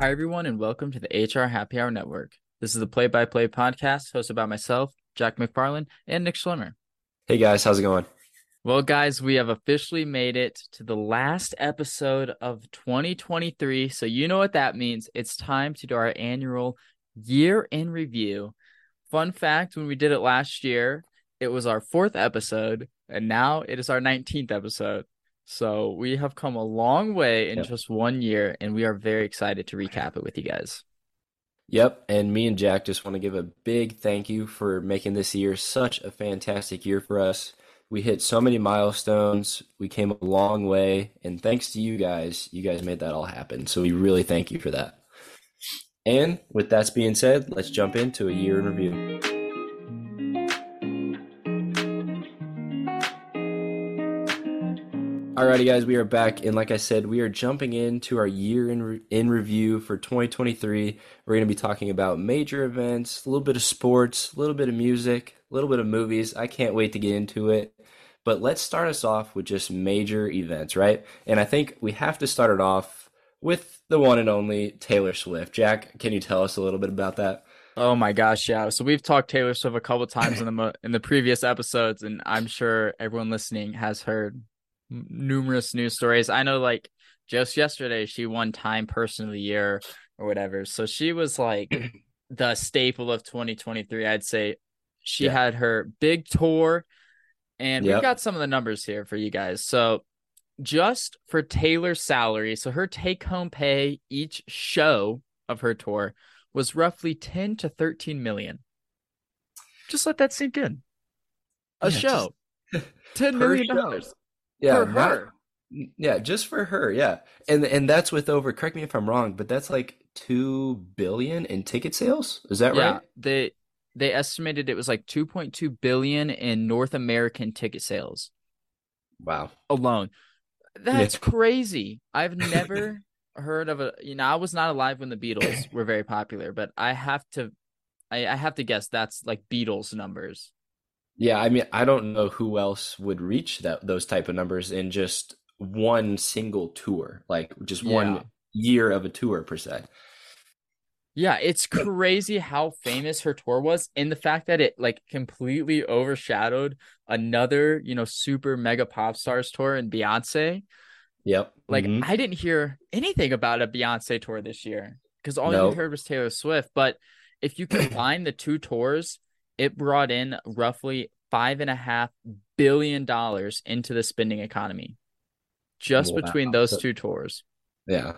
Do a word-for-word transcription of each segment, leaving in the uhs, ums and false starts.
Hi, everyone, and welcome to the H R Happy Hour Network. This is the play-by-play podcast hosted by myself, Jack McFarlane, and Nick Schlemmer. Hey, guys. How's it going? Well, guys, we have officially made it to the last episode of twenty twenty-three, so you know what that means. It's time to do our annual year in review. Fun fact, when we did it last year, it was our fourth episode, and now it is our nineteenth episode. So we have come a long way in yep. just one year, and we are very excited to recap it with you guys. Yep, and me and Jack just want to give a big thank you for making this year such a fantastic year for us. We hit so many milestones, we came a long way, and thanks to you guys, you guys made that all happen. So we really thank you for that. And with that being said, let's jump into a year in review. Alrighty, guys, we are back, and like I said, we are jumping into our year in re- in review for twenty twenty-three. We're going to be talking about major events, a little bit of sports, a little bit of music, a little bit of movies. I can't wait to get into it, but let's start us off with just major events, right? And I think we have to start it off with the one and only Taylor Swift. Jack, can you tell us a little bit about that? Oh my gosh, yeah. So we've talked Taylor Swift a couple times in the mo- in the previous episodes, and I'm sure everyone listening has heard numerous news stories. I know, like, just yesterday she won Time Person of the Year or whatever, so she was like the staple of twenty twenty-three, I'd say. She yeah. had her big tour, and yep. we've got some of the numbers here for you guys. So just for Taylor's salary, so her take-home pay each show of her tour was roughly ten to thirteen million. Just let that sink in. A yeah, show just... ten million dollars. Yeah, for her. Not, yeah, just for her. Yeah, and and that's with over. Correct me if I'm wrong, but that's like two billion in ticket sales. Is that yeah, right? They they estimated it was like two point two billion in North American ticket sales. Wow, alone, that's yeah. crazy. I've never heard of a. You know, I was not alive when the Beatles were very popular, but I have to, I, I have to guess that's like Beatles numbers. Yeah, I mean, I don't know who else would reach that those type of numbers in just one single tour, like just yeah. one year of a tour per se. Yeah, it's crazy how famous her tour was, and the fact that it like completely overshadowed another, you know, super mega pop stars tour and Beyonce. Yep. Like mm-hmm. I didn't hear anything about a Beyonce tour this year because all nope. you heard was Taylor Swift. But if you combine the two tours, it brought in roughly five and a half billion dollars into the spending economy just wow. between those two tours. Yeah.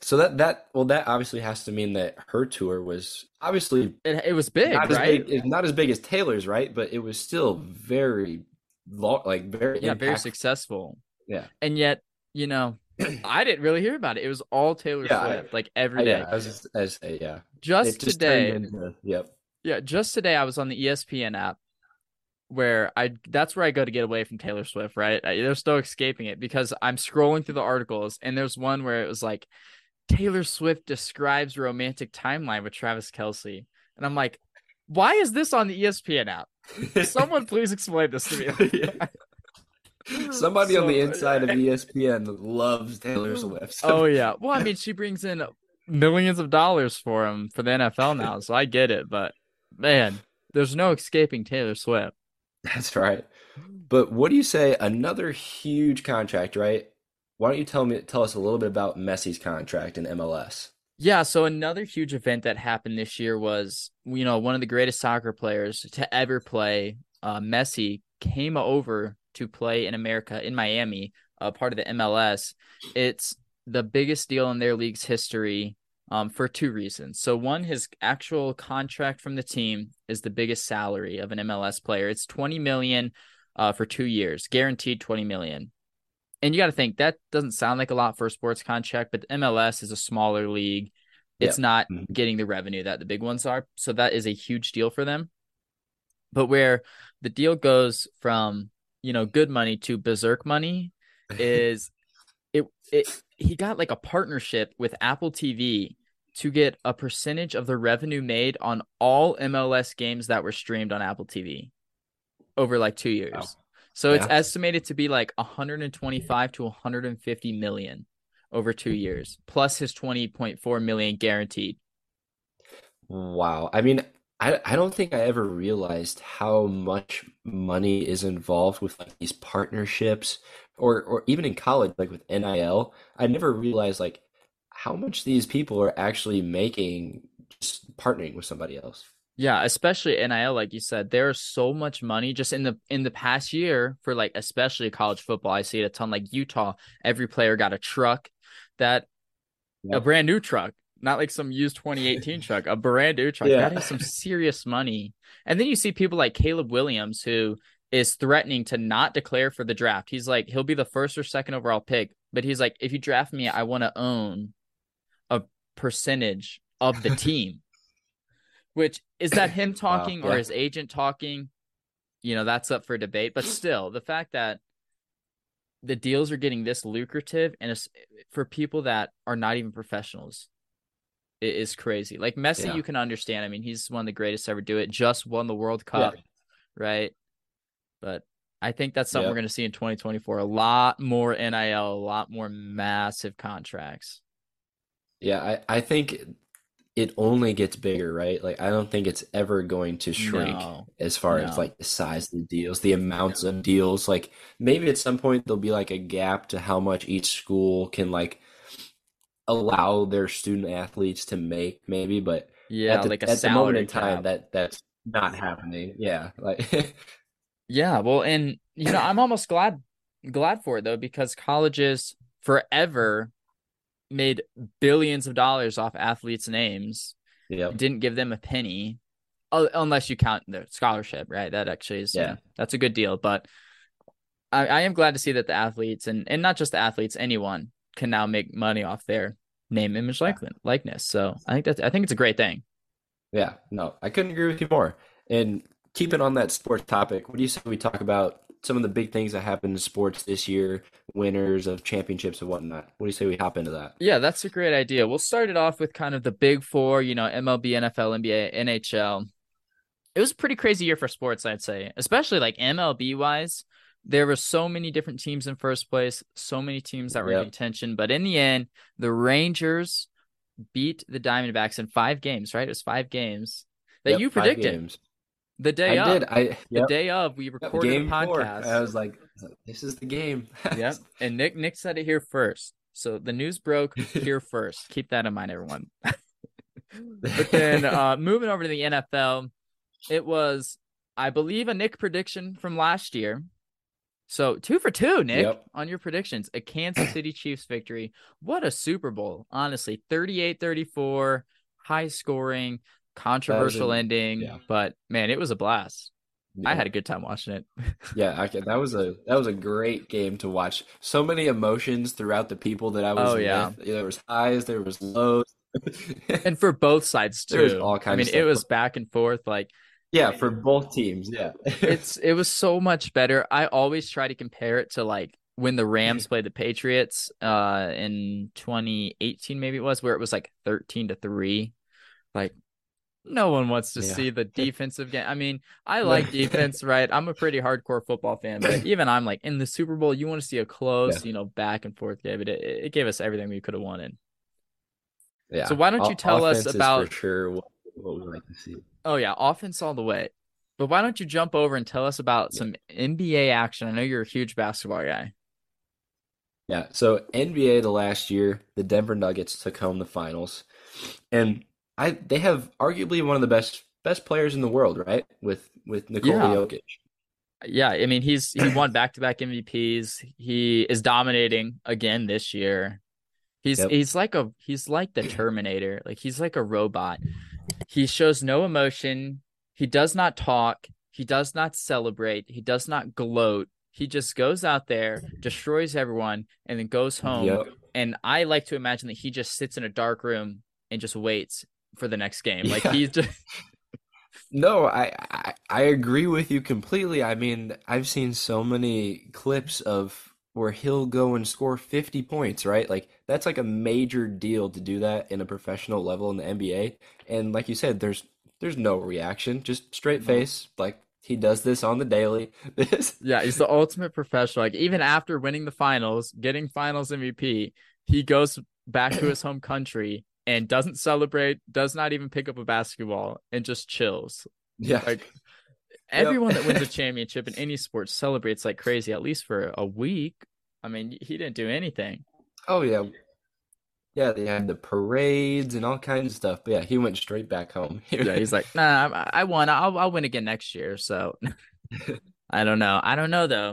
So that, that, well, that obviously has to mean that her tour was obviously, it, it was big, not right? Big, not as big as Taylor's, right? But it was still very long, like very, yeah, impactful. Very successful. Yeah. And yet, you know, I didn't really hear about it. It was all Taylor yeah, Swift, I, like every I, day. Yeah, I was just, I was, yeah. Just it today. Just into, yep. Yeah, just today I was on the E S P N app, where I that's where I go to get away from Taylor Swift, right? I, there's no escaping it, because I'm scrolling through the articles, and there's one where it was like, Taylor Swift describes romantic timeline with Travis Kelce. And I'm like, why is this on the E S P N app? Someone please explain this to me. Somebody so, on the inside of E S P N loves Taylor Swift. So. Oh, yeah. Well, I mean, she brings in millions of dollars for him for the N F L now, so I get it, but. Man, there's no escaping Taylor Swift. That's right. But what do you say? Another huge contract, right? Why don't you tell me, tell us a little bit about Messi's contract in M L S? Yeah. So another huge event that happened this year was, you know, one of the greatest soccer players to ever play, uh, Messi, came over to play in America in Miami, uh, part of the M L S. It's the biggest deal in their league's history. Um, for two reasons. So one, his actual contract from the team is the biggest salary of an M L S player. It's twenty million dollars uh, for two years, guaranteed twenty million dollars. And you got to think, that doesn't sound like a lot for a sports contract, but the M L S is a smaller league. It's yep. not getting the revenue that the big ones are. So that is a huge deal for them. But where the deal goes from, you know, good money to berserk money is it it he got like a partnership with Apple T V to get a percentage of the revenue made on all M L S games that were streamed on Apple T V over like two years. Wow. So yeah. it's estimated to be like one hundred twenty-five to one hundred fifty million over two years, plus his twenty point four million dollars guaranteed. Wow. I mean, I, I don't think I ever realized how much money is involved with like these partnerships or, or even in college, like with N I L. I never realized like how much these people are actually making just partnering with somebody else. Yeah, especially N I L, like you said, there's so much money just in the in the past year for like especially college football. I see it a ton. Like Utah, every player got a truck, that yeah. a brand new truck, not like some used twenty eighteen truck, a brand new truck. Yeah. That is some serious money. And then you see people like Caleb Williams, who is threatening to not declare for the draft. He's like, he'll be the first or second overall pick, but he's like, if you draft me, I want to own a percentage of the team. Which is that him talking wow, yeah. or his agent talking? You know, that's up for debate. But still, the fact that the deals are getting this lucrative and it's for people that are not even professionals, it is crazy. Like Messi, yeah. you can understand. I mean, he's one of the greatest to ever do it. Just won the World Cup, yeah. right? But I think that's something yeah. we're going to see in twenty twenty-four. A lot more N I L, a lot more massive contracts. Yeah, I, I think it only gets bigger, right? Like, I don't think it's ever going to shrink no, as far no. as like the size of the deals, the amounts no. of deals. Like maybe at some point there'll be like a gap to how much each school can like allow their student athletes to make maybe, but yeah, at the, like a at the moment in time cap. that that's not happening. Yeah. Like, yeah. Well, and you know, I'm almost glad, glad for it though, because colleges forever made billions of dollars off athletes' names, yep. didn't give them a penny, unless you count the scholarship, right? That actually is, yeah, you know, that's a good deal. But I, I am glad to see that the athletes, and, and not just the athletes, anyone can now make money off their name, image, likeness. So I think that's, I think it's a great thing. Yeah, no, I couldn't agree with you more. And keeping on that sports topic, what do you say we talk about some of the big things that happened in sports this year, winners of championships and whatnot? What do you say we hop into that? Yeah, that's a great idea. We'll start it off with kind of the big four, you know, M L B, N F L, N B A, N H L. It was a pretty crazy year for sports, I'd say, especially like M L B wise. There were so many different teams in first place, so many teams that were yep. in contention. But in the end, the Rangers beat the Diamondbacks in five games, right? It was five games that yep, you predicted. The day I of, did. I, yep. the day of, we recorded game a podcast. Four. I was like, "This is the game." Yep. And Nick, Nick said it here first, so the news broke here first. Keep that in mind, everyone. But then, uh, moving over to the N F L, it was, I believe, a Nick prediction from last year. So two for two, Nick, yep. on your predictions. A Kansas City Chiefs victory. What a Super Bowl, honestly. thirty-eight thirty-four, high scoring. Controversial an, ending, yeah. but man, it was a blast. Yeah. I had a good time watching it. yeah, I can, that was a that was a great game to watch. So many emotions throughout the people that I was. Oh yeah, with. There was highs, there was lows, and for both sides too. There was all kinds. I mean, of stuff. It was back and forth, like yeah, for both teams. Yeah, it's it was so much better. I always try to compare it to like when the Rams played the Patriots uh, in twenty eighteen, maybe it was, where it was like thirteen to three, like. No one wants to yeah. see the defensive game. I mean, I like defense, right? I'm a pretty hardcore football fan, but even I'm like, in the Super Bowl, you want to see a close, yeah. you know, back and forth game. It, it gave us everything we could have wanted. Yeah. So why don't you tell offense us about is for sure what, what we like to see? Oh yeah, offense all the way. But why don't you jump over and tell us about yeah. some N B A action? I know you're a huge basketball guy. Yeah. So N B A the last year, the Denver Nuggets took home the finals, and I, they have arguably one of the best best players in the world, right? With with Nikola yeah. Jokic. Yeah, I mean he's he won back to back M V Ps. He is dominating again this year. He's yep. he's like a he's like the Terminator. Like he's like a robot. He shows no emotion. He does not talk. He does not celebrate. He does not gloat. He just goes out there, destroys everyone, and then goes home. Yep. And I like to imagine that he just sits in a dark room and just waits for the next game. Like yeah. he's just no I, I I agree with you completely. I mean, I've seen so many clips of where he'll go and score fifty points, right? Like that's like a major deal to do that in a professional level in the N B A, and like you said, there's there's no reaction, just straight face. Like he does this on the daily. yeah he's the ultimate professional. Like even after winning the finals, getting finals M V P, he goes back to his home country and doesn't celebrate, does not even pick up a basketball, and just chills. Yeah. Like everyone that wins a championship in any sport celebrates like crazy, at least for a week. I mean, he didn't do anything. Oh, yeah. Yeah, they had the parades and all kinds of stuff. But yeah, he went straight back home. Yeah, he's like, nah, I, I won. I'll, I'll win again next year. So I don't know. I don't know, though.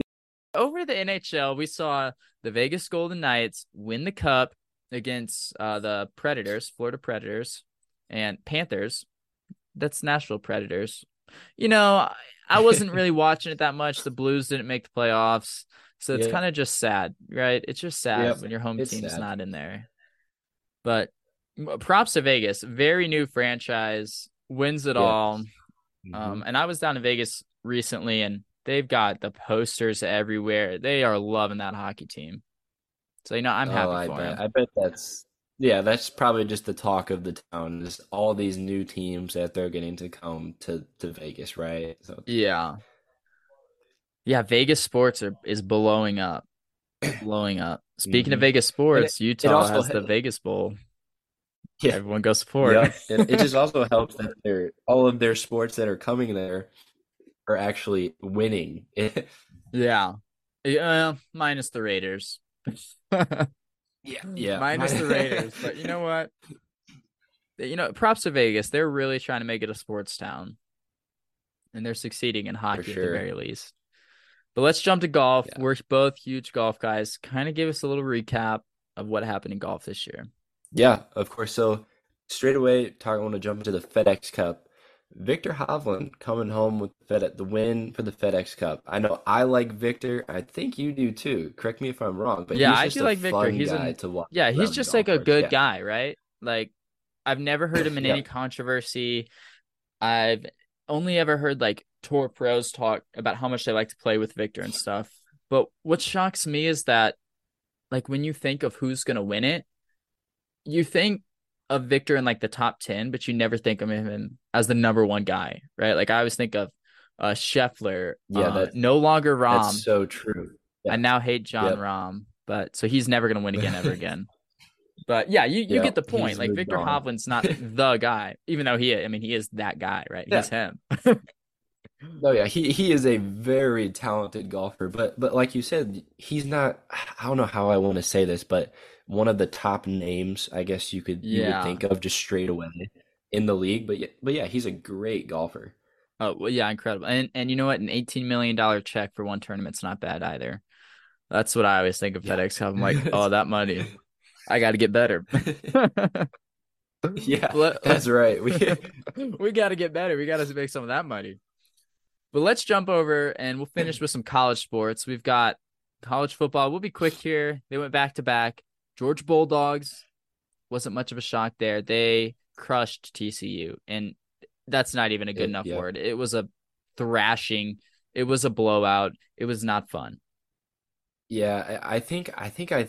Over the N H L, we saw the Vegas Golden Knights win the cup against uh, the Predators, Florida Predators, and Panthers. That's Nashville Predators. You know, I wasn't really watching it that much. The Blues didn't make the playoffs. So it's yeah. kind of just sad, right? It's just sad yep. when your home it's team's sad. Not in there. But props to Vegas, very new franchise, wins it yeah. all. Mm-hmm. Um, and I was down in Vegas recently, and they've got the posters everywhere. They are loving that hockey team. So, you know, I'm oh, happy I for bet. them. I bet that's, yeah, that's probably just the talk of the town, just all these new teams that they're getting to come to, to Vegas, right? So yeah. Yeah, Vegas sports are, is blowing up. Blowing up. Speaking mm-hmm. of Vegas sports, it, Utah it also has helped. the Vegas Bowl. Yeah, everyone go support. Yeah. it, it just also helps that they're, all of their sports that are coming there are actually winning. yeah, yeah, uh, minus the Raiders. yeah, yeah, minus the Raiders. But you know what? You know, props to Vegas. They're really trying to make it a sports town, and they're succeeding in hockey sure. at the very least. But let's jump to golf. Yeah. We're both huge golf guys. Kind of give us a little recap of what happened in golf this year. Yeah, of course. So straight away, Tyler, I want to jump into the FedEx Cup. Victor Hovland coming home with Fed- the win for the FedEx Cup. I know I like Victor. I think you do too. Correct me if I'm wrong. But yeah, he's just I do a like Victor. He's guy a, to watch. Yeah, he's just like a good yeah. guy, right? Like I've never heard him in yeah. any controversy. I've only ever heard like tour pros talk about how much they like to play with Victor and stuff. But what shocks me is that like when you think of who's going to win it, you think of Victor in like the top ten, but you never think of him as the number one guy, right? Like I always think of uh, Scheffler, yeah, uh, no longer Rahm. That's so true. Yeah. I now hate John yep. Rahm, but so he's never going to win again, ever again. But yeah, you, you yep. get the point. He's like Victor gone. Hovland's not the guy, even though he, I mean, he is that guy, right? Yeah. He's him. Oh yeah, he he is a very talented golfer, but but like you said, he's not. I don't know how I want to say this, but one of the top names, I guess you could yeah. you would think of just straight away in the league. But yeah, but yeah, he's a great golfer. Oh well, yeah, incredible. And and you know what, an eighteen million dollar check for one tournament's not bad either. That's what I always think of yeah. FedEx Cup. I'm like, oh, that money, I got to get better. yeah, Let, that's right. We we got to get better. We got to make some of that money. But let's jump over and we'll finish with some college sports. We've got college football. We'll be quick here. They went back to back. Georgia Bulldogs, wasn't much of a shock there. They crushed T C U, and that's not even a good it, enough yeah. word. It was a thrashing. It was a blowout. It was not fun. Yeah, I, I think I think I,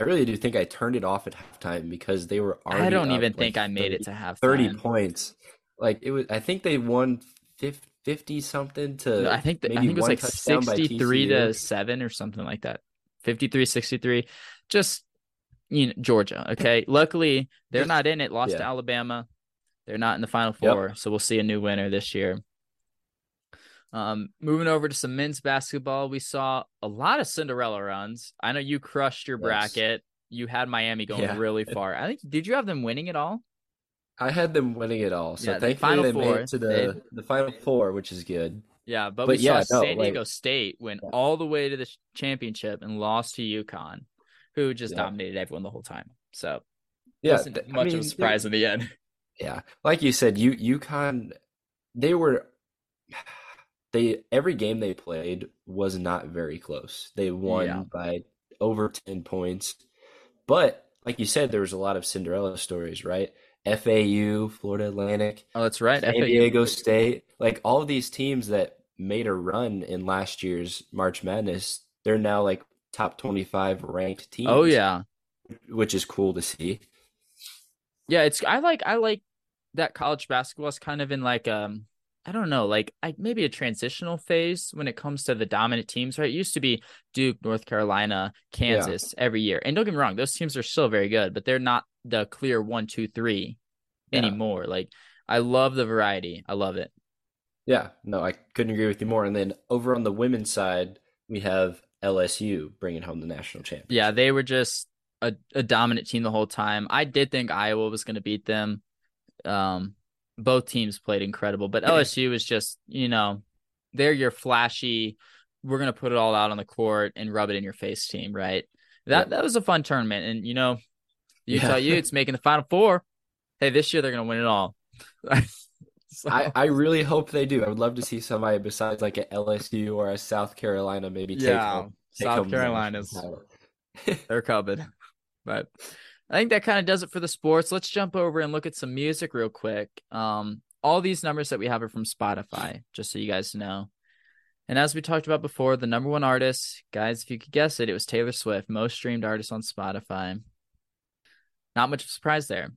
I really do think I turned it off at halftime because they were already. I don't even think I made it to halftime. Thirty points, like it was. I think they won fifty. fifty something to no, I think the, maybe I think it was like sixty-three to seven or something like that. fifty-three sixty-three Just you know, Georgia, okay? Luckily, they're not in it. Lost yeah. to Alabama. They're not in the Final Four, yep. so we'll see a new winner this year. Um, moving over to some men's basketball, we saw a lot of Cinderella runs. I know you crushed your yes. bracket. You had Miami going yeah. really far. I think did you have them winning it all? I had them winning it all, so yeah, thankfully they four, made it to the, they, the Final Four, which is good. Yeah, but, but we yeah, saw no, San Diego like, State win yeah. all the way to the championship and lost to UConn, who just yeah. dominated everyone the whole time. So yeah, wasn't th- much I mean, of a surprise they, in the end. Yeah, like you said, you UConn, they were they every game they played was not very close. They won yeah. by over ten points, but like you said, there was a lot of Cinderella stories, right? F A U, Florida Atlantic. Oh, that's right. San F A U. Diego State. Like all of these teams that made a run in last year's March Madness, they're now like top twenty-five ranked teams. Oh yeah, which is cool to see. Yeah, it's I like I like that college basketball is kind of in like um I don't know, like I, maybe a transitional phase when it comes to the dominant teams, right? It used to be Duke, North Carolina, Kansas yeah. every year. And don't get me wrong, those teams are still very good, but they're not the clear one, two, three yeah. anymore. Like I love the variety. I love it. Yeah, no, I couldn't agree with you more. And then over on the women's side, we have L S U bringing home the national championship. Yeah, they were just a, a dominant team the whole time. I did think Iowa was going to beat them. Um, both teams played incredible, but L S U is just, you know, they're your flashy, we're going to put it all out on the court and rub it in your face team, right? That yeah. that was a fun tournament. And, you know, Utah yeah. Utes making the Final Four. Hey, this year they're going to win it all. So. I, I really hope they do. I would love to see somebody besides like an L S U or a South Carolina maybe take yeah, home. Take South home Carolina's they're covered. But I think that kind of does it for the sports. Let's jump over and look at some music real quick. Um, all these numbers that we have are from Spotify, just so you guys know. And as we talked about before, the number one artist, guys, if you could guess it, it was Taylor Swift, most streamed artist on Spotify. Not much of a surprise there,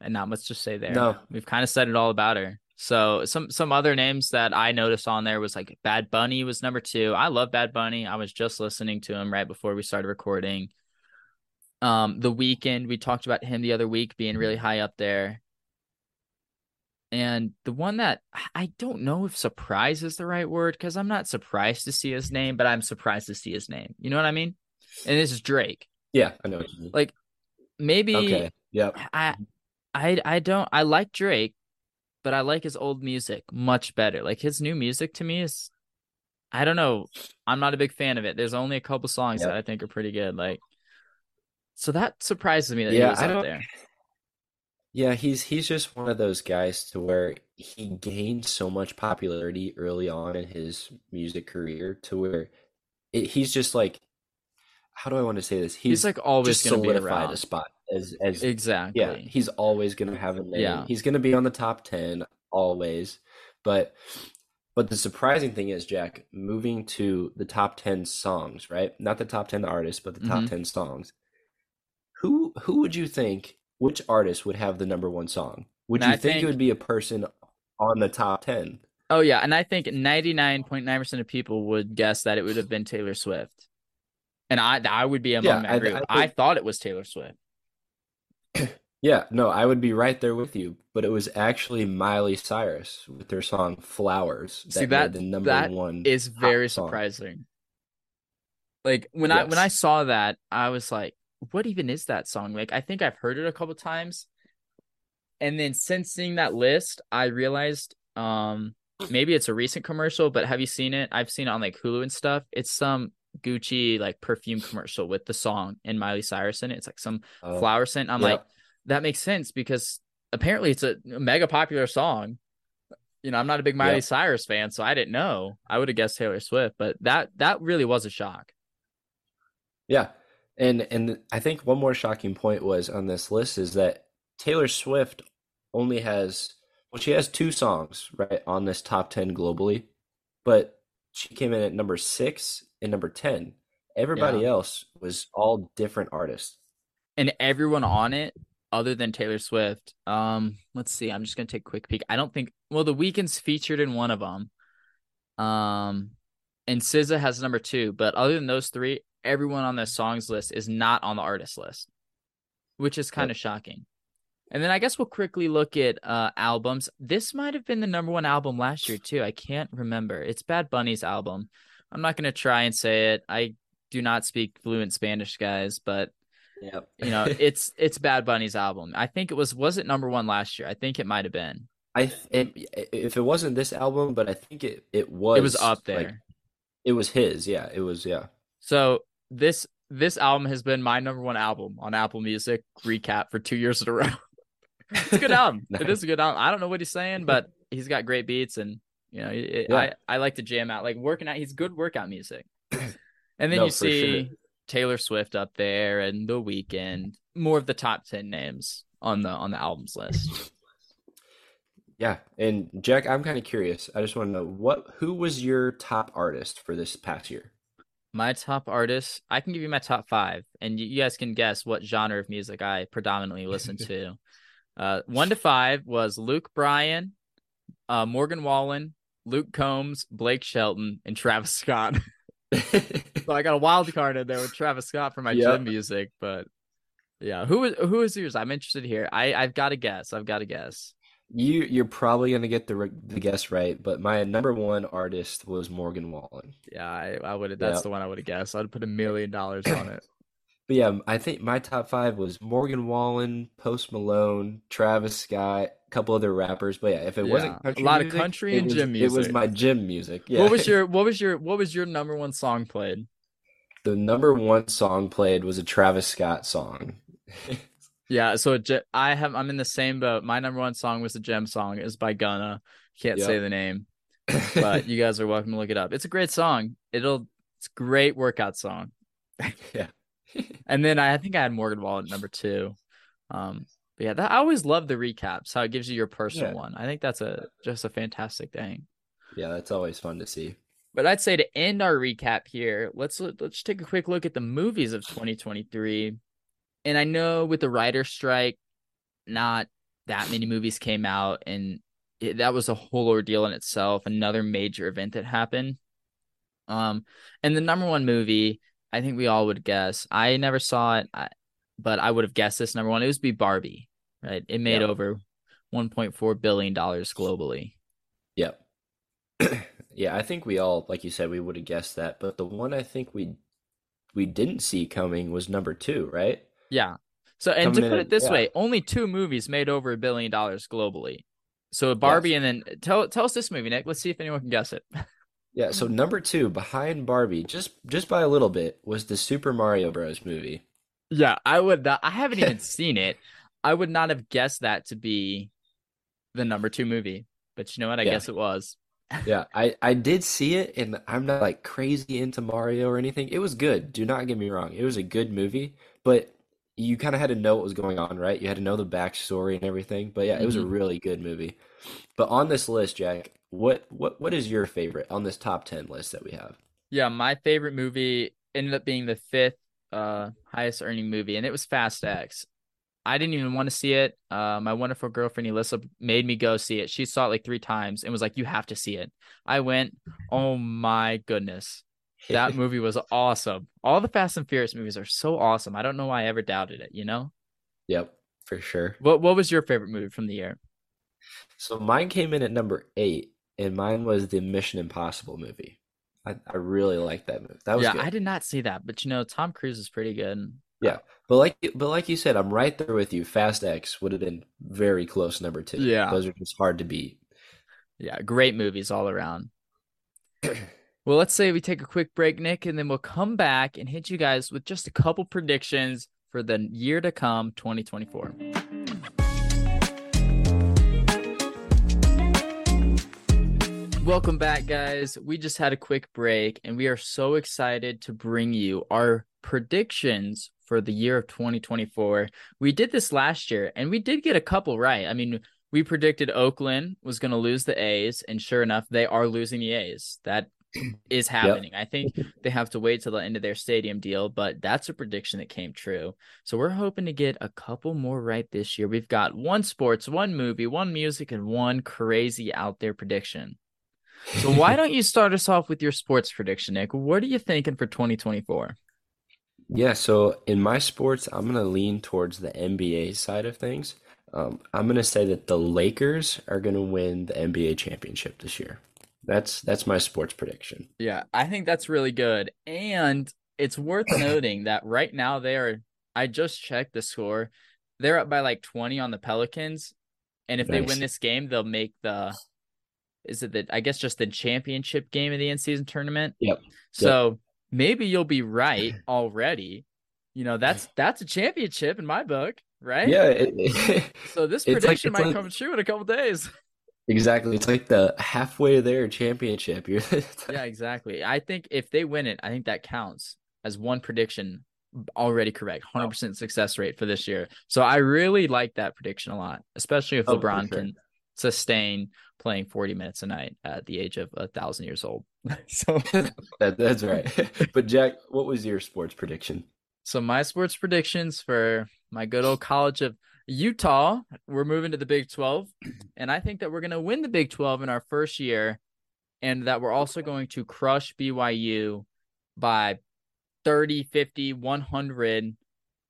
and not much to say there. No. We've kind of said it all about her. So some some other names that I noticed on there was like Bad Bunny was number two. I love Bad Bunny. I was just listening to him right before we started recording. Um, The Weeknd, we talked about him the other week being really high up there. And the one that I don't know if surprise is the right word, because I'm not surprised to see his name, but I'm surprised to see his name. You know what I mean? And this is Drake. Yeah, I know what you mean. Like maybe okay. Yep. I I I don't I like Drake. But I like his old music much better. Like his new music to me is, I don't know. I'm not a big fan of it. There's only a couple songs yeah. that I think are pretty good. Like, so that surprises me that yeah, he was I out there. Yeah. He's, he's just one of those guys to where he gained so much popularity early on in his music career to where it, he's just like, how do I want to say this? He's, he's like always going to be around a spot. As, as exactly yeah he's always gonna have a name. Yeah he's gonna be on the top ten always, but but the surprising thing is, Jack, moving to the top ten songs, right? Not the top ten artists, but the top mm-hmm. ten songs. Who who would you think, which artist would have the number one song? Would and you think, think it would be a person on the top ten? Oh yeah, and I think ninety-nine point nine percent of people would guess that it would have been Taylor Swift, and I I would be among yeah, that I, group. I, think, I thought it was Taylor Swift. Yeah, no, I would be right there with you, but it was actually Miley Cyrus with their song "Flowers." That See that the number that one is very surprising. Song. Like when yes. I when I saw that, I was like, "What even is that song?" Like I think I've heard it a couple times, and then since seeing that list, I realized um, maybe it's a recent commercial. But have you seen it? I've seen it on like Hulu and stuff. It's some Gucci like perfume commercial with the song and Miley Cyrus in it. It's like some oh, flower scent. I'm yeah. like. That makes sense because apparently it's a mega popular song. You know, I'm not a big Miley yeah. Cyrus fan, so I didn't know. I would have guessed Taylor Swift, but that that really was a shock. Yeah. And and I think one more shocking point was on this list is that Taylor Swift only has well, she has two songs, right, on this top ten globally, but she came in at number six and number ten. Everybody yeah. else was all different artists. And everyone on it other than Taylor Swift, um, let's see. I'm just gonna take a quick peek. I don't think. Well, The Weeknd's featured in one of them, um, and S Z A has number two. But other than those three, everyone on the songs list is not on the artist list, which is kind of shocking. And then I guess we'll quickly look at uh, albums. This might have been the number one album last year too. I can't remember. It's Bad Bunny's album. I'm not gonna try and say it. I do not speak fluent Spanish, guys, but. Yep. You know, it's it's Bad Bunny's album. I think it was was it number one last year? I think it might have been. I it, if it wasn't this album, but I think it, it was. It was up there. Like, it was his, yeah. It was, yeah. So this this album has been my number one album on Apple Music recap for two years in a row. It's a good album. Nice. It is a good album. I don't know what he's saying, but he's got great beats, and you know, it, yeah. I I like to jam out, like working out. He's good workout music. And then no, you see. Sure. Taylor Swift up there and The Weeknd, more of the top ten names on the on the albums list. Yeah, and Jack, I'm kind of curious. I just want to know what who was your top artist for this past year? My top artist, I can give you my top five, and you guys can guess what genre of music I predominantly listen to. uh, one to five was Luke Bryan, uh, Morgan Wallen, Luke Combs, Blake Shelton, and Travis Scott. So I got a wild card in there with Travis Scott for my yep. gym music, but yeah, who is who is yours? I'm interested here. I I've got to guess. I've got to guess. You you're probably gonna get the the guess right, but my number one artist was Morgan Wallen. Yeah, I, I would. That's yep. the one I would have guessed. I'd put a million dollars on it. But yeah, I think my top five was Morgan Wallen, Post Malone, Travis Scott, a couple other rappers. But yeah, if it yeah. wasn't country a lot music, of country and was, gym music, it was my gym music. Yeah. What was your what was your what was your number one song played? The number one song played was a Travis Scott song. Yeah, so it, I have I'm in the same boat. My number one song was the gym song. It was by Gunna. Can't yep. say the name, but you guys are welcome to look it up. It's a great song. It'll it's a great workout song. Yeah. And then I, I think I had Morgan Wallen at number two. Um, but yeah, that, I always love the recaps, how it gives you your personal yeah. one. I think that's a just a fantastic thing. Yeah, that's always fun to see. But I'd say to end our recap here, let's let's take a quick look at the movies of twenty twenty-three. And I know with the writer's strike, not that many movies came out, and it, that was a whole ordeal in itself. Another major event that happened. Um, and the number one movie, I think we all would guess. I never saw it, but I would have guessed this number one. It would be Barbie, right? It made yep. over one point four billion dollars globally. Yep. Yeah, I think we all, like you said, we would have guessed that. But the one I think we we didn't see coming was number two, right? Yeah. So, and coming to put in, it this yeah. way, only two movies made over a billion dollars globally. So Barbie yes. and then tell tell us this movie, Nick. Let's see if anyone can guess it. Yeah, so number two behind Barbie, just just by a little bit, was the Super Mario Bros. Movie. Yeah, I would. Not, I haven't even seen it. I would not have guessed that to be the number two movie, but you know what? I yeah. guess it was. Yeah, I, I did see it, and I'm not like crazy into Mario or anything. It was good. Do not get me wrong. It was a good movie, but you kind of had to know what was going on, right? You had to know the backstory and everything. But yeah, it was mm-hmm. a really good movie. But on this list, Jack, What what what is your favorite on this top ten list that we have? Yeah, my favorite movie ended up being the fifth uh, highest earning movie, and it was Fast X. I didn't even want to see it. Uh, my wonderful girlfriend Alyssa made me go see it. She saw it like three times and was like, "You have to see it." I went, "Oh my goodness, that movie was awesome!" All the Fast and Furious movies are so awesome. I don't know why I ever doubted it. You know? Yep, for sure. What what was your favorite movie from the year? So mine came in at number eight. And mine was the Mission Impossible movie. I, I really liked that movie. That was yeah, good. I did not see that, but you know, Tom Cruise is pretty good. Yeah, but like, but like you said, I'm right there with you. Fast X would have been very close number two. Yeah, those are just hard to beat. Yeah, great movies all around. Well, let's say we take a quick break, Nick, and then we'll come back and hit you guys with just a couple predictions for the year to come, twenty twenty-four. Welcome back, guys. We just had a quick break, and we are so excited to bring you our predictions for the year of twenty twenty-four. We did this last year, and we did get a couple right. I mean, we predicted Oakland was going to lose the A's, and sure enough, they are losing the A's. That is happening. Yep. I think they have to wait till the end of their stadium deal, but that's a prediction that came true. So we're hoping to get a couple more right this year. We've got one sports, one movie, one music, and one crazy out there prediction. So why don't you start us off with your sports prediction, Nick? What are you thinking for twenty twenty-four? Yeah, so in my sports, I'm going to lean towards the N B A side of things. Um, I'm going to say that the Lakers are going to win the N B A championship this year. That's that's my sports prediction. Yeah, I think that's really good. And it's worth noting that right now they are – I just checked the score. They're up by like twenty on the Pelicans. And if nice. they win this game, they'll make the – Is it the I guess just the championship game of the in-season tournament? Yep. So yep. maybe you'll be right already. You know, that's that's a championship in my book, right? Yeah. It, it, so this prediction like, might like, come true in a couple days. Exactly. It's like the halfway there championship. You're yeah, exactly. I think if they win it, I think that counts as one prediction already correct. one hundred percent oh. success rate for this year. So I really like that prediction a lot, especially if oh, LeBron sure. can sustain playing forty minutes a night at the age of a thousand years old. So that, that's right. But Jack, what was your sports prediction? So my sports predictions for my good old college of Utah, we're moving to the Big twelve. And I think that we're going to win the Big twelve in our first year and that we're also going to crush B Y U by thirty, fifty, one hundred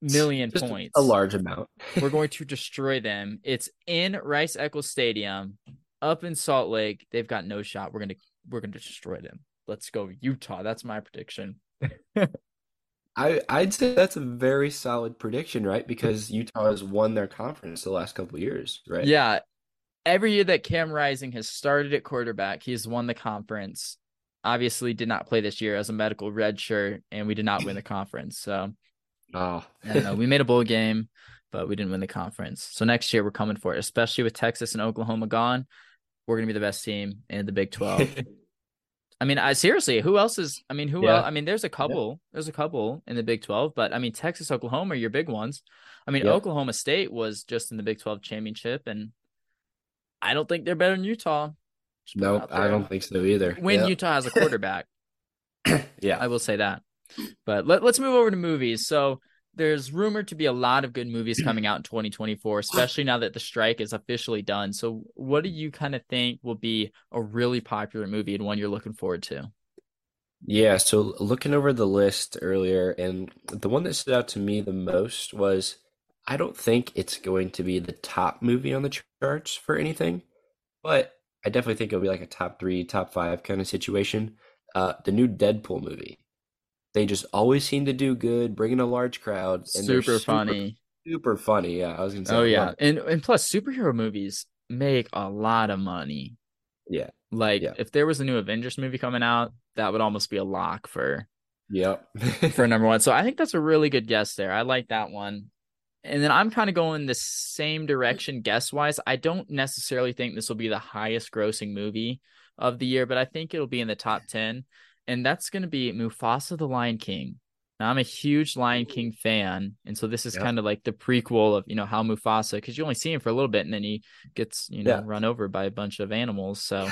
million just points. A large amount. We're going to destroy them. It's in Rice-Eccles Stadium, up in Salt Lake. They've got no shot. We're going to we're going to destroy them. Let's go Utah. That's my prediction. I, I'd say that's a very solid prediction, right? Because Utah has won their conference the last couple of years, right? Yeah. Every year that Cam Rising has started at quarterback, he's won the conference. Obviously did not play this year as a medical redshirt, and we did not win the conference. So oh. I don't know. We made a bowl game, but we didn't win the conference. So next year we're coming for it, especially with Texas and Oklahoma gone. We're going to be the best team in the Big twelve. I mean, I seriously, who else is, I mean, who yeah. else? I mean, there's a couple, yeah. there's a couple in the Big twelve, but I mean, Texas, Oklahoma are your big ones. I mean, yeah. Oklahoma State was just in the Big twelve championship, and I don't think they're better than Utah. No, nope, I don't think so either. When yeah. Utah has a quarterback. yeah. I will say that, but let, let's move over to movies. So there's rumored to be a lot of good movies coming out in twenty twenty-four, especially now that the strike is officially done. So what do you kind of think will be a really popular movie and one you're looking forward to? Yeah, so looking over the list earlier, and the one that stood out to me the most was, I don't think it's going to be the top movie on the charts for anything, but I definitely think it'll be like a top three, top five kind of situation. Uh, the new Deadpool movie. They just always seem to do good, bring in a large crowd. And super, super funny. Super funny. Yeah, I was going to say. Oh, yeah. Fun. And and plus, superhero movies make a lot of money. Yeah. Like, yeah. if there was a new Avengers movie coming out, that would almost be a lock for, yep. for number one. So I think that's a really good guess there. I like that one. And then I'm kind of going the same direction guess-wise. I don't necessarily think this will be the highest-grossing movie of the year, but I think it'll be in the top ten. And that's going to be Mufasa, the Lion King. Now, I'm a huge Lion King fan. And so this is yeah. kind of like the prequel of, you know, how Mufasa, because you only see him for a little bit and then he gets, you know, yeah. run over by a bunch of animals. So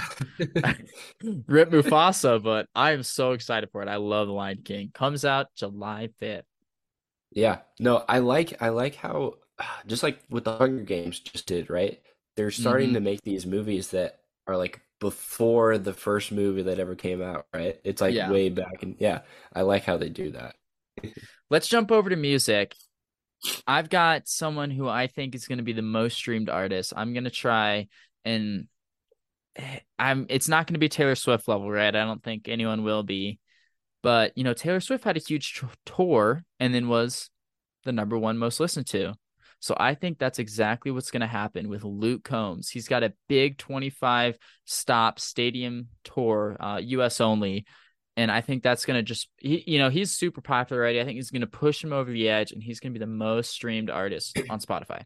rip Mufasa, but I am so excited for it. I love the Lion King. Comes out July fifth. Yeah, no, I like, I like how, just like what the Hunger Games just did, right? They're starting mm-hmm. to make these movies that are like, before the first movie that ever came out, right? It's like yeah. way back. And yeah, I like how they do that. Let's jump over to music. I've got someone who I think is going to be the most streamed artist. I'm going to try and I'm, it's not going to be Taylor Swift level, right? I don't think anyone will be, but you know, Taylor Swift had a huge t- tour and then was the number one most listened to. So I think that's exactly what's going to happen with Luke Combs. He's got a big twenty-five stop stadium tour, uh, U S only. And I think that's going to just, he, you know, he's super popular already. I think he's going to push him over the edge, and he's going to be the most streamed artist on Spotify.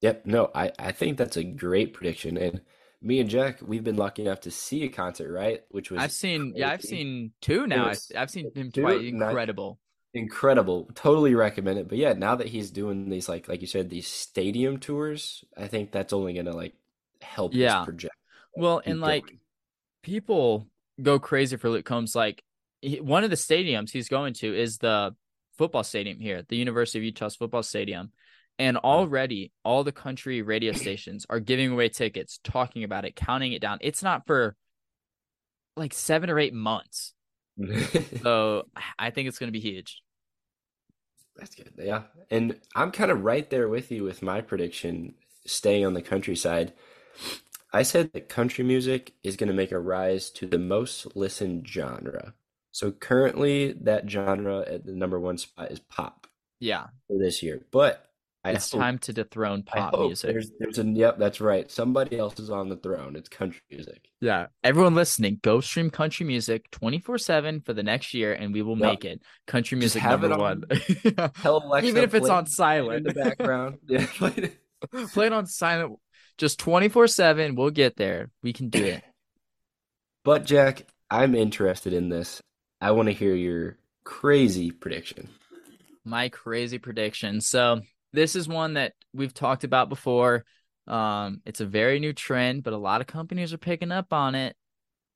Yep. No, I, I think that's a great prediction. And me and Jack, we've been lucky enough to see a concert, right? Which was I've seen, crazy. yeah, I've seen two now. I've, I've seen him two, twice. Incredible. Nine. Incredible. Totally recommend it. But yeah, now that he's doing these, like like you said, these stadium tours, I think that's only going to like help yeah. his project. Well, and like people go crazy for Luke Combs. Like he, one of the stadiums he's going to is the football stadium here, the University of Utah's football stadium. And already all the country radio stations are giving away tickets, talking about it, counting it down. It's not for like seven or eight months. So I think it's going to be huge. That's good. Yeah. And I'm kind of right there with you with my prediction, staying on the countryside. I said that country music is going to make a rise to the most listened genre. So currently that genre at the number one spot is pop. Yeah. For this year. But I it's hope, time to dethrone pop music. There's, there's a, yep, that's right. Somebody else is on the throne. It's country music. Yeah. Everyone listening, go stream country music twenty-four seven for the next year, and we will yep. make it. Country music number on, one. Even if it's on silent. In the background. yeah, play, it. play it on silent. Just twenty-four seven. We'll get there. We can do it. But, Jack, I'm interested in this. I want to hear your crazy prediction. My crazy prediction. So... this is one that we've talked about before. Um, it's a very new trend, but a lot of companies are picking up on it.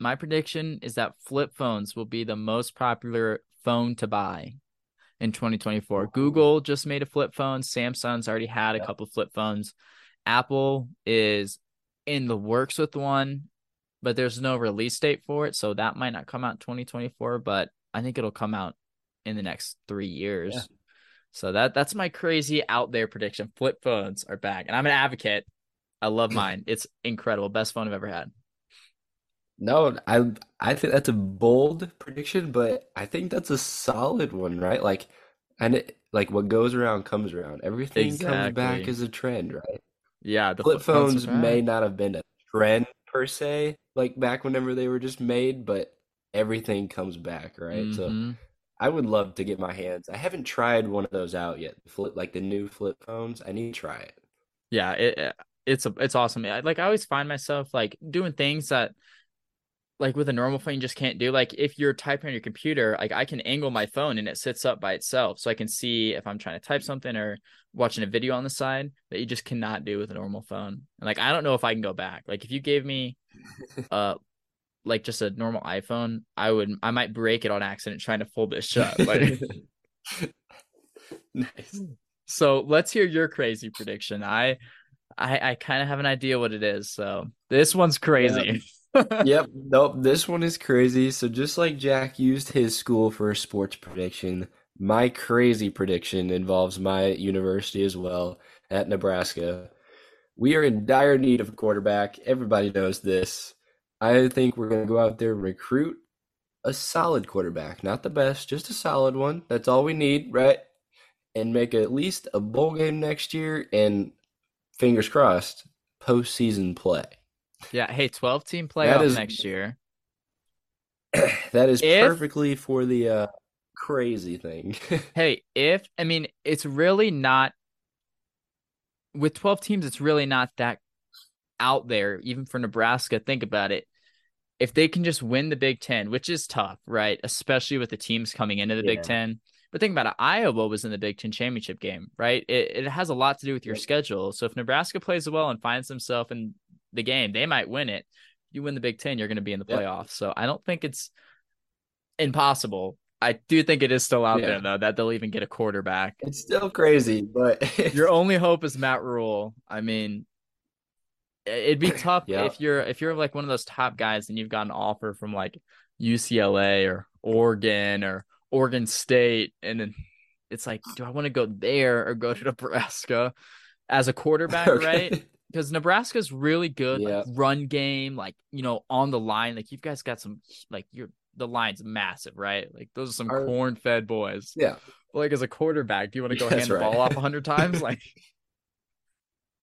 My prediction is that flip phones will be the most popular phone to buy in twenty twenty-four. Google just made a flip phone. Samsung's already had a couple of flip phones. Apple is in the works with one. but there's no release date for it, so that might not come out in twenty twenty-four, but I think it'll come out in the next three years. Yeah. So that that's my crazy out there prediction. Flip phones are back, and I'm an advocate. I love mine. It's incredible. Best phone I've ever had. No, I I think that's a bold prediction, but I think that's a solid one, right? Like, and it, like what goes around comes around. Everything exactly. comes back as a trend, right? Yeah, the flip, flip phones, phones may not have been a trend per se, like back whenever they were just made, but everything comes back, right? Mm-hmm. So I would love to get my hands. I haven't tried one of those out yet. Flip, like the new flip phones. I need to try it. Yeah, it it's a, it's awesome. I, like I always find myself like doing things that like with a normal phone you just can't do. Like if you're typing on your computer, like I can angle my phone and it sits up by itself, so I can see if I'm trying to type something or watching a video on the side that you just cannot do with a normal phone. And like I don't know if I can go back. Like if you gave me uh like just a normal iPhone, I would I might break it on accident trying to fold it shut. Like nice. So let's hear your crazy prediction. I I I kind of have an idea what it is. So this one's crazy. Yeah. Yep. Nope. This one is crazy. So just like Jack used his school for a sports prediction, my crazy prediction involves my university as well at Nebraska. We are in dire need of a quarterback. Everybody knows this. I think we're going to go out there and recruit a solid quarterback, not the best, just a solid one. That's all we need, right? And make at least a bowl game next year and fingers crossed, postseason play. Yeah, hey, twelve-team playoff is, next year. That is if, perfectly for the uh, crazy thing. Hey, if – I mean, it's really not – with twelve teams, it's really not that out there, even for Nebraska. Think about it. If they can just win the Big Ten, which is tough, right, especially with the teams coming into the yeah. Big Ten. But think about it. Iowa was in the Big Ten championship game, right? It, it has a lot to do with your yeah. schedule. So if Nebraska plays well and finds himself in – the game, they might win it. You win the Big Ten, you're going to be in the playoffs. Yep. So I don't think it's impossible. I do think it is still out yeah. there, though, that they'll even get a quarterback. It's still crazy, but your only hope is Matt Rule. I mean, it'd be tough yeah. if you're if you're like one of those top guys and you've got an offer from like U C L A or Oregon or Oregon State, and then it's like, do I want to go there or go to Nebraska as a quarterback, okay. right? Because Nebraska's really good yeah. like, run game, like, you know, on the line. Like, you guys got some, like, you're, the line's massive, right? Like, those are some Our, corn-fed boys. Yeah. Like, as a quarterback, do you want to go yeah, hand the right. ball off one hundred times? Like,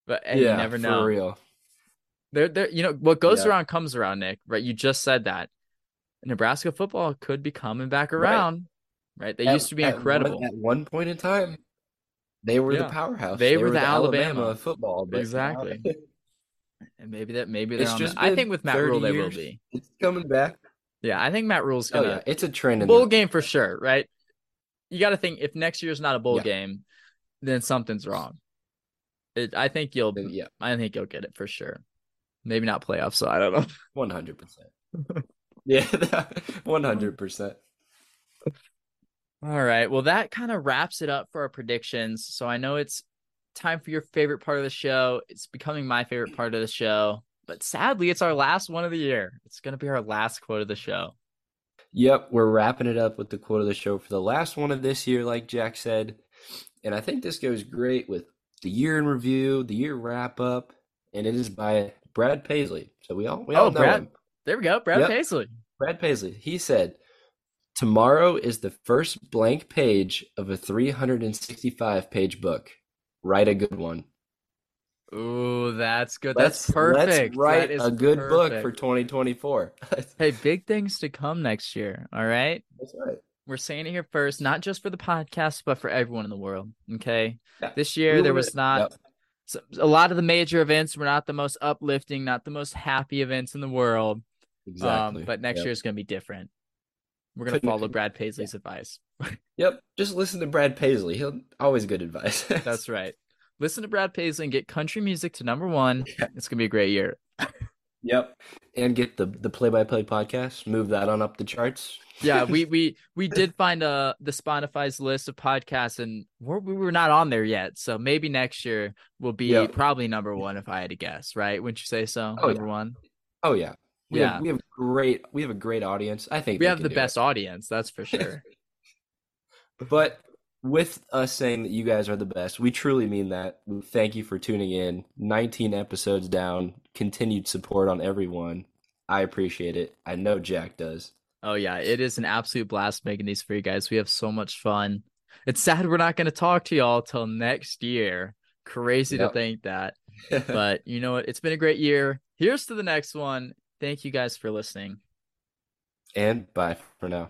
but hey, yeah, you never know. For real. They're, they're, you know, what goes yeah. around comes around, Nick, right? You just said that. Nebraska football could be coming back around, right? right? They at, used to be at incredible. One, at one point in time. They were yeah. the powerhouse. They, they were, were the Alabama, Alabama of football. But exactly. And maybe that maybe they're it's on just that. I think with Matt Rule, years, they will be. It's coming back. Yeah, I think Matt Rule's going to. Oh, yeah. It's a trend. In bowl the- game for sure, right? You got to think if next year's not a bowl yeah. game, then something's wrong. It, I think you'll then, yeah. I think you'll get it for sure. Maybe not playoffs, so I don't know. one hundred percent. Yeah, one hundred percent. All right. Well, that kind of wraps it up for our predictions. So I know it's time for your favorite part of the show. It's becoming my favorite part of the show, but sadly, it's our last one of the year. It's going to be our last quote of the show. Yep. We're wrapping it up with the quote of the show for the last one of this year, like Jack said. And I think this goes great with the year in review, the year wrap up, and it is by Brad Paisley. So we all, we all oh, know Brad. him. There we go. Brad yep. Paisley. Brad Paisley. He said, "Tomorrow is the first blank page of a three hundred sixty-five page book. Write a good one." Ooh, that's good. Let's, that's perfect. Let's write a good perfect. book for twenty twenty-four. Hey, big things to come next year, all right? That's right. We're saying it here first, not just for the podcast, but for everyone in the world, okay? Yeah. This year, Ooh, there was not no. – a lot of the major events were not the most uplifting, not the most happy events in the world. Exactly. Um, but next yep. year is going to be different. We're going to follow Brad Paisley's yeah. advice. Yep. Just listen to Brad Paisley. He'll always good advice. That's right. Listen to Brad Paisley and get country music to number one. Yeah. It's going to be a great year. Yep. And get the the play-by-play podcast. Move that on up the charts. Yeah. We we, we did find uh, the Spotify's list of podcasts, and we're, we were not on there yet. So maybe next year will be yep. probably number one if I had to guess, right? Wouldn't you say so? Oh, number yeah. one? Oh, yeah. We yeah, have, we have great. We have a great audience. I think we have the best it. audience. That's for sure. But with us saying that you guys are the best, we truly mean that. Thank you for tuning in. nineteen episodes down. Continued support on everyone. I appreciate it. I know Jack does. Oh yeah, it is an absolute blast making these for you guys. We have so much fun. It's sad we're not going to talk to y'all till next year. Crazy yep. to think that. But you know what? It's been a great year. Here's to the next one. Thank you guys for listening. And bye for now.